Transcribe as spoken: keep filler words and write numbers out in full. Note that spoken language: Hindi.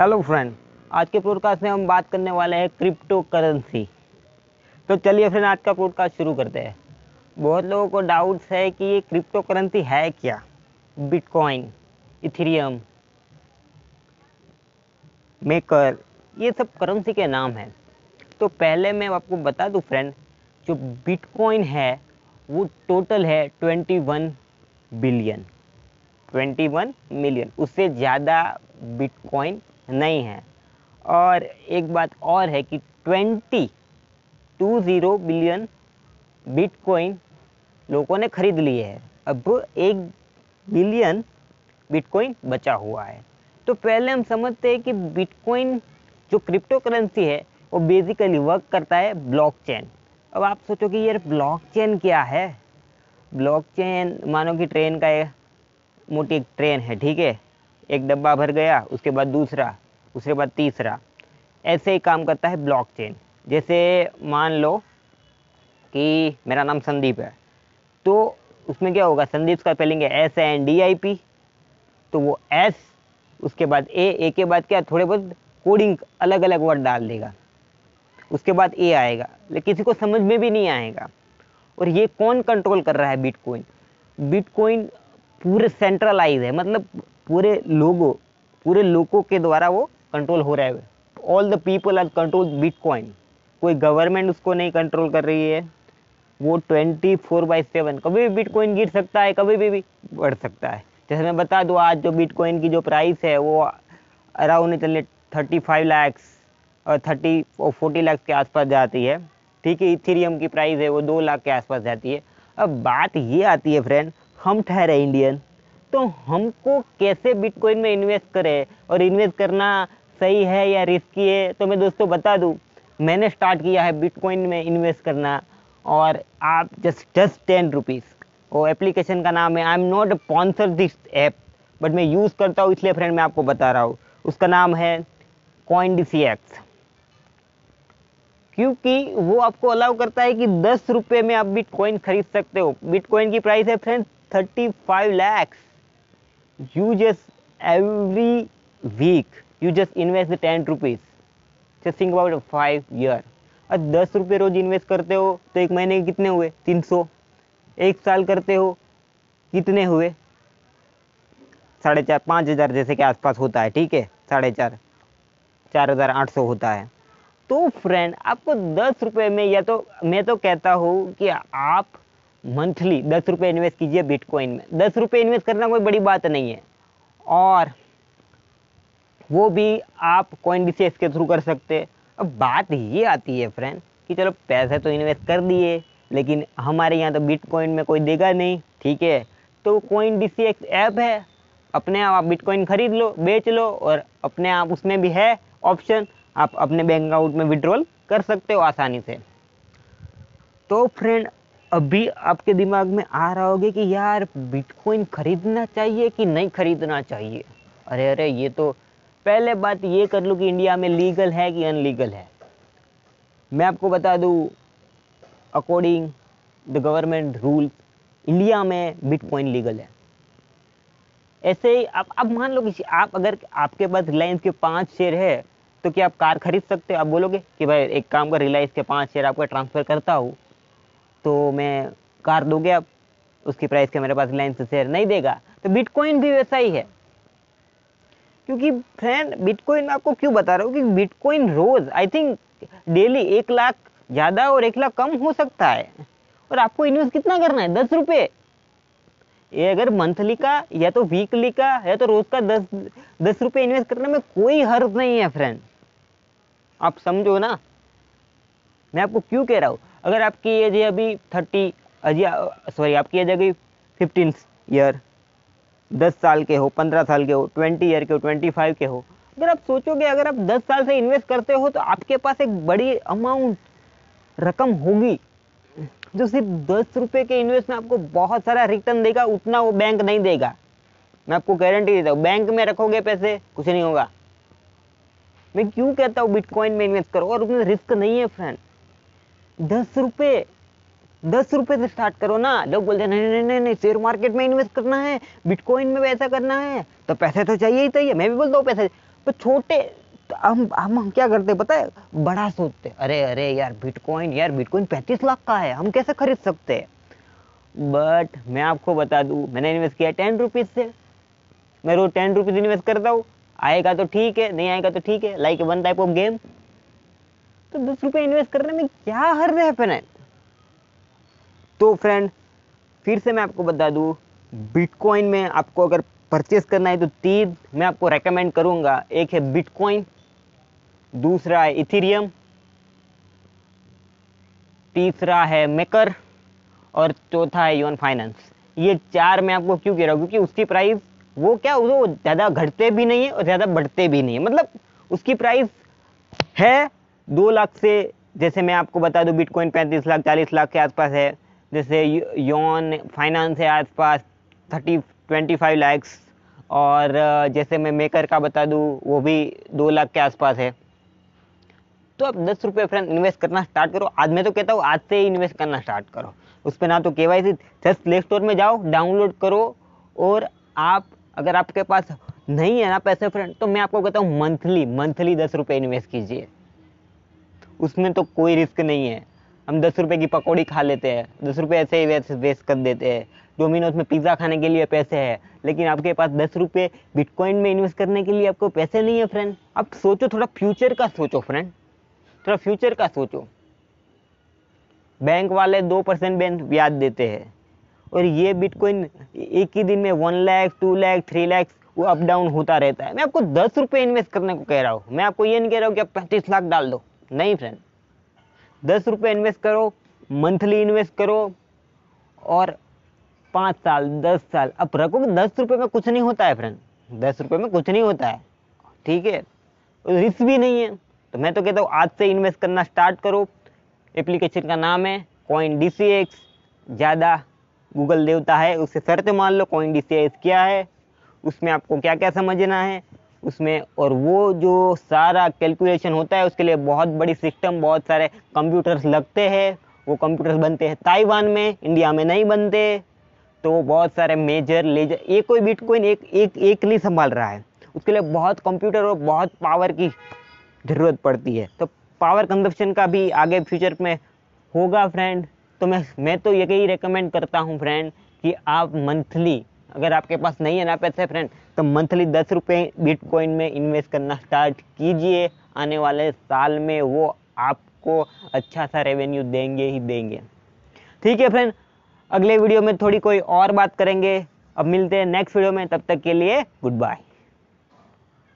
हेलो फ्रेंड, आज के पॉडकास्ट में हम बात करने वाले हैं क्रिप्टो करेंसी। तो चलिए फ्रेंड, आज का पॉडकास्ट शुरू करते हैं। बहुत लोगों को डाउट्स है कि ये क्रिप्टो करेंसी है क्या। बिटकॉइन, इथेरियम, मेकर, ये सब करेंसी के नाम हैं। तो पहले मैं आपको बता दूं फ्रेंड, जो बिटकॉइन है वो टोटल है इक्कीस बिलियन, इक्कीस मिलियन, उससे ज़्यादा बिटकॉइन नहीं है। और एक बात और है कि बीस बिलियन बिटकॉइन लोगों ने खरीद लिए है, अब एक बिलियन बिटकॉइन बचा हुआ है। तो पहले हम समझते हैं कि बिटकॉइन जो क्रिप्टो करेंसी है वो बेसिकली वर्क करता है ब्लॉकचेन। अब आप सोचो कि यार ब्लॉकचेन क्या है। ब्लॉकचेन मानो कि ट्रेन का एक मोटी एक ट्रेन है, ठीक है, एक डब्बा भर गया, उसके बाद दूसरा, उसके बाद तीसरा, ऐसे ही काम करता है ब्लॉकचेन। जैसे मान लो कि मेरा नाम संदीप है, तो उसमें क्या होगा, संदीप का स्पेलिंग है S N D I P, तो वो एस, उसके बाद ए, ए के बाद क्या थोड़े बहुत कोडिंग अलग अलग वर्ड डाल देगा, उसके बाद ए आएगा, लेकिन किसी को समझ में भी नहीं आएगा। और ये कौन कंट्रोल कर रहा है, बिटकॉइन। बिटकॉइन पूरे सेंट्रलाइज है, मतलब पूरे लोगों पूरे लोगों के द्वारा वो कंट्रोल हो रहा है। All the people are control bitcoin, कोई गवर्नमेंट उसको नहीं कंट्रोल कर रही है। वो ट्वेंटी फोर बाई सेवन, कभी भी बिटकॉइन गिर सकता है, कभी भी, भी बढ़ सकता है। जैसे मैं बता दूं, आज जो बिटकॉइन की जो प्राइस है वो अराउंड चलिए पैंतीस लाख और तीस और चालीस लाख के आसपास जाती है, ठीक है। इथेरियम की प्राइस है वो दो लाख के आसपास जाती है। अब बात ये आती है फ्रेंड, हम ठहरे इंडियन, तो हमको कैसे बिटकॉइन में इन्वेस्ट करें और इन्वेस्ट करना सही है या रिस्की है। तो मैं दोस्तों बता दूं, मैंने स्टार्ट किया है बिटकॉइन में इन्वेस्ट करना, और आप जस्ट जस्ट टेन रुपीज़, वो एप्लीकेशन का नाम है, I am not sponsor this app but मैं यूज़ करता हूँ इसलिए फ्रेंड मैं आपको बता रहा हूँ, उसका नाम है कॉइन डी सी एक्स, क्योंकि वो आपको अलाउ करता है कि दस रुपये में आप बिटकॉइन खरीद सकते हो। बिटकॉइन की प्राइस है friend thirty five lakhs. You just every week you just invest the ten rupees. Just think about a five year. और दस रुपये रोज इन्वेस्ट करते हो तो एक महीने के कितने हुए, तीन सौ। एक साल करते हो कितने हुए, साढ़े चार पाँच हज़ार जैसे के आसपास होता है, ठीक है, साढ़े चार चार हज़ार आठ सौ होता है। तो फ्रेंड आपको दस रुपये में, या तो मैं तो कहता हूँ कि आप मंथली दस रुपये इन्वेस्ट कीजिए बिटकॉइन में। दस रुपये इन्वेस्ट करना कोई बड़ी बात नहीं है, और वो भी आप कॉइन डी सी एक्स के थ्रू कर सकते हैं। अब बात ये आती है फ्रेंड कि चलो पैसे तो इन्वेस्ट कर दिए, लेकिन हमारे यहाँ तो बिटकॉइन में कोई देगा नहीं, ठीक है। तो coin D C X app है, अपने आप बिटकॉइन खरीद लो, बेच लो, और अपने आप उसमें भी है ऑप्शन, आप अपने बैंक अकाउंट में विड्रॉल कर सकते हो आसानी से। तो फ्रेंड अभी आपके दिमाग में आ रहा होगा कि यार बिटकॉइन खरीदना चाहिए कि नहीं खरीदना चाहिए। अरे अरे ये तो पहले बात ये कर लूँ कि इंडिया में लीगल है कि अनलीगल है। मैं आपको बता दूँ, according the government rule India में बिटकॉइन लीगल है। ऐसे ही आप अब मान लो कि आप अगर आपके पास रिलायंस के पाँच शेयर है तो क्या आप कार खरीद सकते हो। आप बोलोगे कि भाई एक काम कर, रिलायंस के पाँच शेयर आपका ट्रांसफ़र करता हूँ तो मैं कार दोगे आप, उसकी प्राइस के मेरे पास रिलायंस से शेयर नहीं देगा। तो बिटकॉइन भी वैसा ही है, क्योंकि फ्रेंड बिटकॉइन मैं आपको क्यों बता रहा हूँ कि बिटकॉइन रोज आई थिंक डेली एक लाख ज़्यादा और एक लाख कम हो सकता है। और आपको इन्वेस्ट कितना करना है, दस रुपये। ये अगर मंथली का या तो वीकली का या तो रोज का दस दस रुपये इन्वेस्ट करने में कोई हर्ज नहीं है फ्रेंड, आप समझो ना मैं आपको क्यों कह रहा हूँ। अगर आपकी एज है अभी थर्टी सॉरी आपकी एज अभी फिफ्टीन ईयर, दस साल के हो, पंद्रह साल के हो, ट्वेंटी ईयर के हो, ट्वेंटी फाइव के हो, अगर आप सोचोगे अगर आप दस साल से इन्वेस्ट करते हो तो आपके पास एक बड़ी अमाउंट रकम होगी जो सिर्फ दस रुपये के इन्वेस्ट में आपको बहुत सारा रिटर्न देगा। उतना वो बैंक नहीं देगा, मैं आपको गारंटी देता हूँ। बैंक में रखोगे पैसे कुछ नहीं होगा। मैं क्यों कहता हूँ बिटकॉइन में इन्वेस्ट करो, और उसमें रिस्क नहीं है फ्रेंड। दस रुपये दस रुपये से स्टार्ट करो ना। लोग बोलते हैं नहीं नहीं नहीं नहीं शेयर मार्केट में इन्वेस्ट करना है, बिटकॉइन में ऐसा करना है, तो पैसे तो चाहिए ही चाहिए। मैं भी बोलता हूँ पैसे, पर छोटे हम हम क्या करते हैं पता है, बड़ा सोचते हैं, अरे अरे यार बिटकॉइन यार बिटकॉइन पैंतीस लाख का है, हम कैसे खरीद सकते हैं। बट मैं आपको बता दूं, मैंने इन्वेस्ट किया टेन रुपीज से, मैं रोज टेन रुपीज इन्वेस्ट करता हूँ, आएगा तो ठीक है, नहीं आएगा तो ठीक है, like one type of game. तो दस रुपये इन्वेस्ट करने में क्या हर्ज है अपने। तो फ्रेंड फिर से मैं आपको बता दूं, बिटकॉइन में आपको अगर परचेस करना है तो तीन मैं आपको रेकमेंड करूंगा, एक है बिटकॉइन, दूसरा है इथेरियम, तीसरा है मेकर और चौथा है यॉर्न फाइनेंस। ये चार मैं आपको क्यों कह रहा हूँ, क्योंकि उसकी प्राइस वो क्या वो ज़्यादा घटते भी नहीं है और ज़्यादा बढ़ते भी नहीं है, मतलब उसकी प्राइस है दो लाख से, जैसे मैं आपको बता दूं बिटकॉइन पैंतीस लाख चालीस लाख के आसपास है, जैसे यॉर्न फाइनेंस है आसपास थर्टी ट्वेंटी फाइव लाख्स, और जैसे मैं मेकर का बता दूं वो भी दो लाख के आसपास है। तो आप दस रुपये फ्रेंड इन्वेस्ट करना स्टार्ट करो आज, मैं तो कहता हूँ आज से ही इन्वेस्ट करना स्टार्ट करो। उस पर ना तो K Y C, just play store में जाओ, डाउनलोड करो, और आप अगर आपके पास नहीं है ना पैसे फ्रेंड, तो मैं आपको कहता हूँ मंथली मंथली दस रुपये इन्वेस्ट कीजिए, उसमें तो कोई रिस्क नहीं है। हम दस रुपये की पकौड़ी खा लेते हैं, दस रुपये ऐसे ही वेस्ट कर देते हैं, डोमिनोज में पिज़्ज़ा खाने के लिए पैसे हैं, लेकिन आपके पास दस रुपये बिटकॉइन में इन्वेस्ट करने के लिए आपको पैसे नहीं है फ्रेंड। आप सोचो, थोड़ा फ्यूचर का सोचो फ्रेंड, थोड़ा फ्यूचर का सोचो। बैंक वाले दो परसेंट बैंक ब्याज देते हैं, और ये बिटकॉइन एक ही दिन में one lakh two lakh three lakh वो अप डाउन होता रहता है। मैं आपको दस रुपये इन्वेस्ट करने को कह रहा हूँ, मैं आपको ये नहीं कह रहा हूँ कि आप पैंतीस लाख डाल दो, नहीं फ्रेंड। दस रुपये इन्वेस्ट करो, मंथली इन्वेस्ट करो, और पाँच साल दस साल अब रखो। दस रुपये में कुछ नहीं होता है फ्रेंड, दस रुपये में कुछ नहीं होता है, ठीक है, रिस्क भी नहीं है। तो मैं तो कहता हूँ आज से इन्वेस्ट करना स्टार्ट करो। एप्लीकेशन का नाम है कॉइन डी सी एक्स, ज़्यादा गूगल देवता है, उससे सर्च मान लो कॉइन डी सी एक्स क्या है, उसमें आपको क्या क्या समझना है उसमें, और वो जो सारा कैलकुलेशन होता है उसके लिए बहुत बड़ी सिस्टम, बहुत सारे कंप्यूटर्स लगते हैं। वो कंप्यूटर्स बनते हैं ताइवान में, इंडिया में नहीं बनते। तो बहुत सारे मेजर लेजर, ये कोई बिटकॉइन एक एक एक नहीं संभाल रहा है, उसके लिए बहुत कंप्यूटर और बहुत पावर की ज़रूरत पड़ती है। तो पावर कंजप्शन का भी आगे फ्यूचर में होगा फ्रेंड। तो मैं मैं तो यही रिकमेंड करता हूँ फ्रेंड कि आप मंथली, अगर आपके पास नहीं है ना पैसे फ्रेंड, तो मंथली दस रुपये बिटकॉइन में इन्वेस्ट करना स्टार्ट कीजिए। आने वाले साल में वो आपको अच्छा सा रेवेन्यू देंगे ही देंगे, ठीक है फ्रेंड। अगले वीडियो में थोड़ी कोई और बात करेंगे। अब मिलते हैं नेक्स्ट वीडियो में, तब तक के लिए गुड बाय।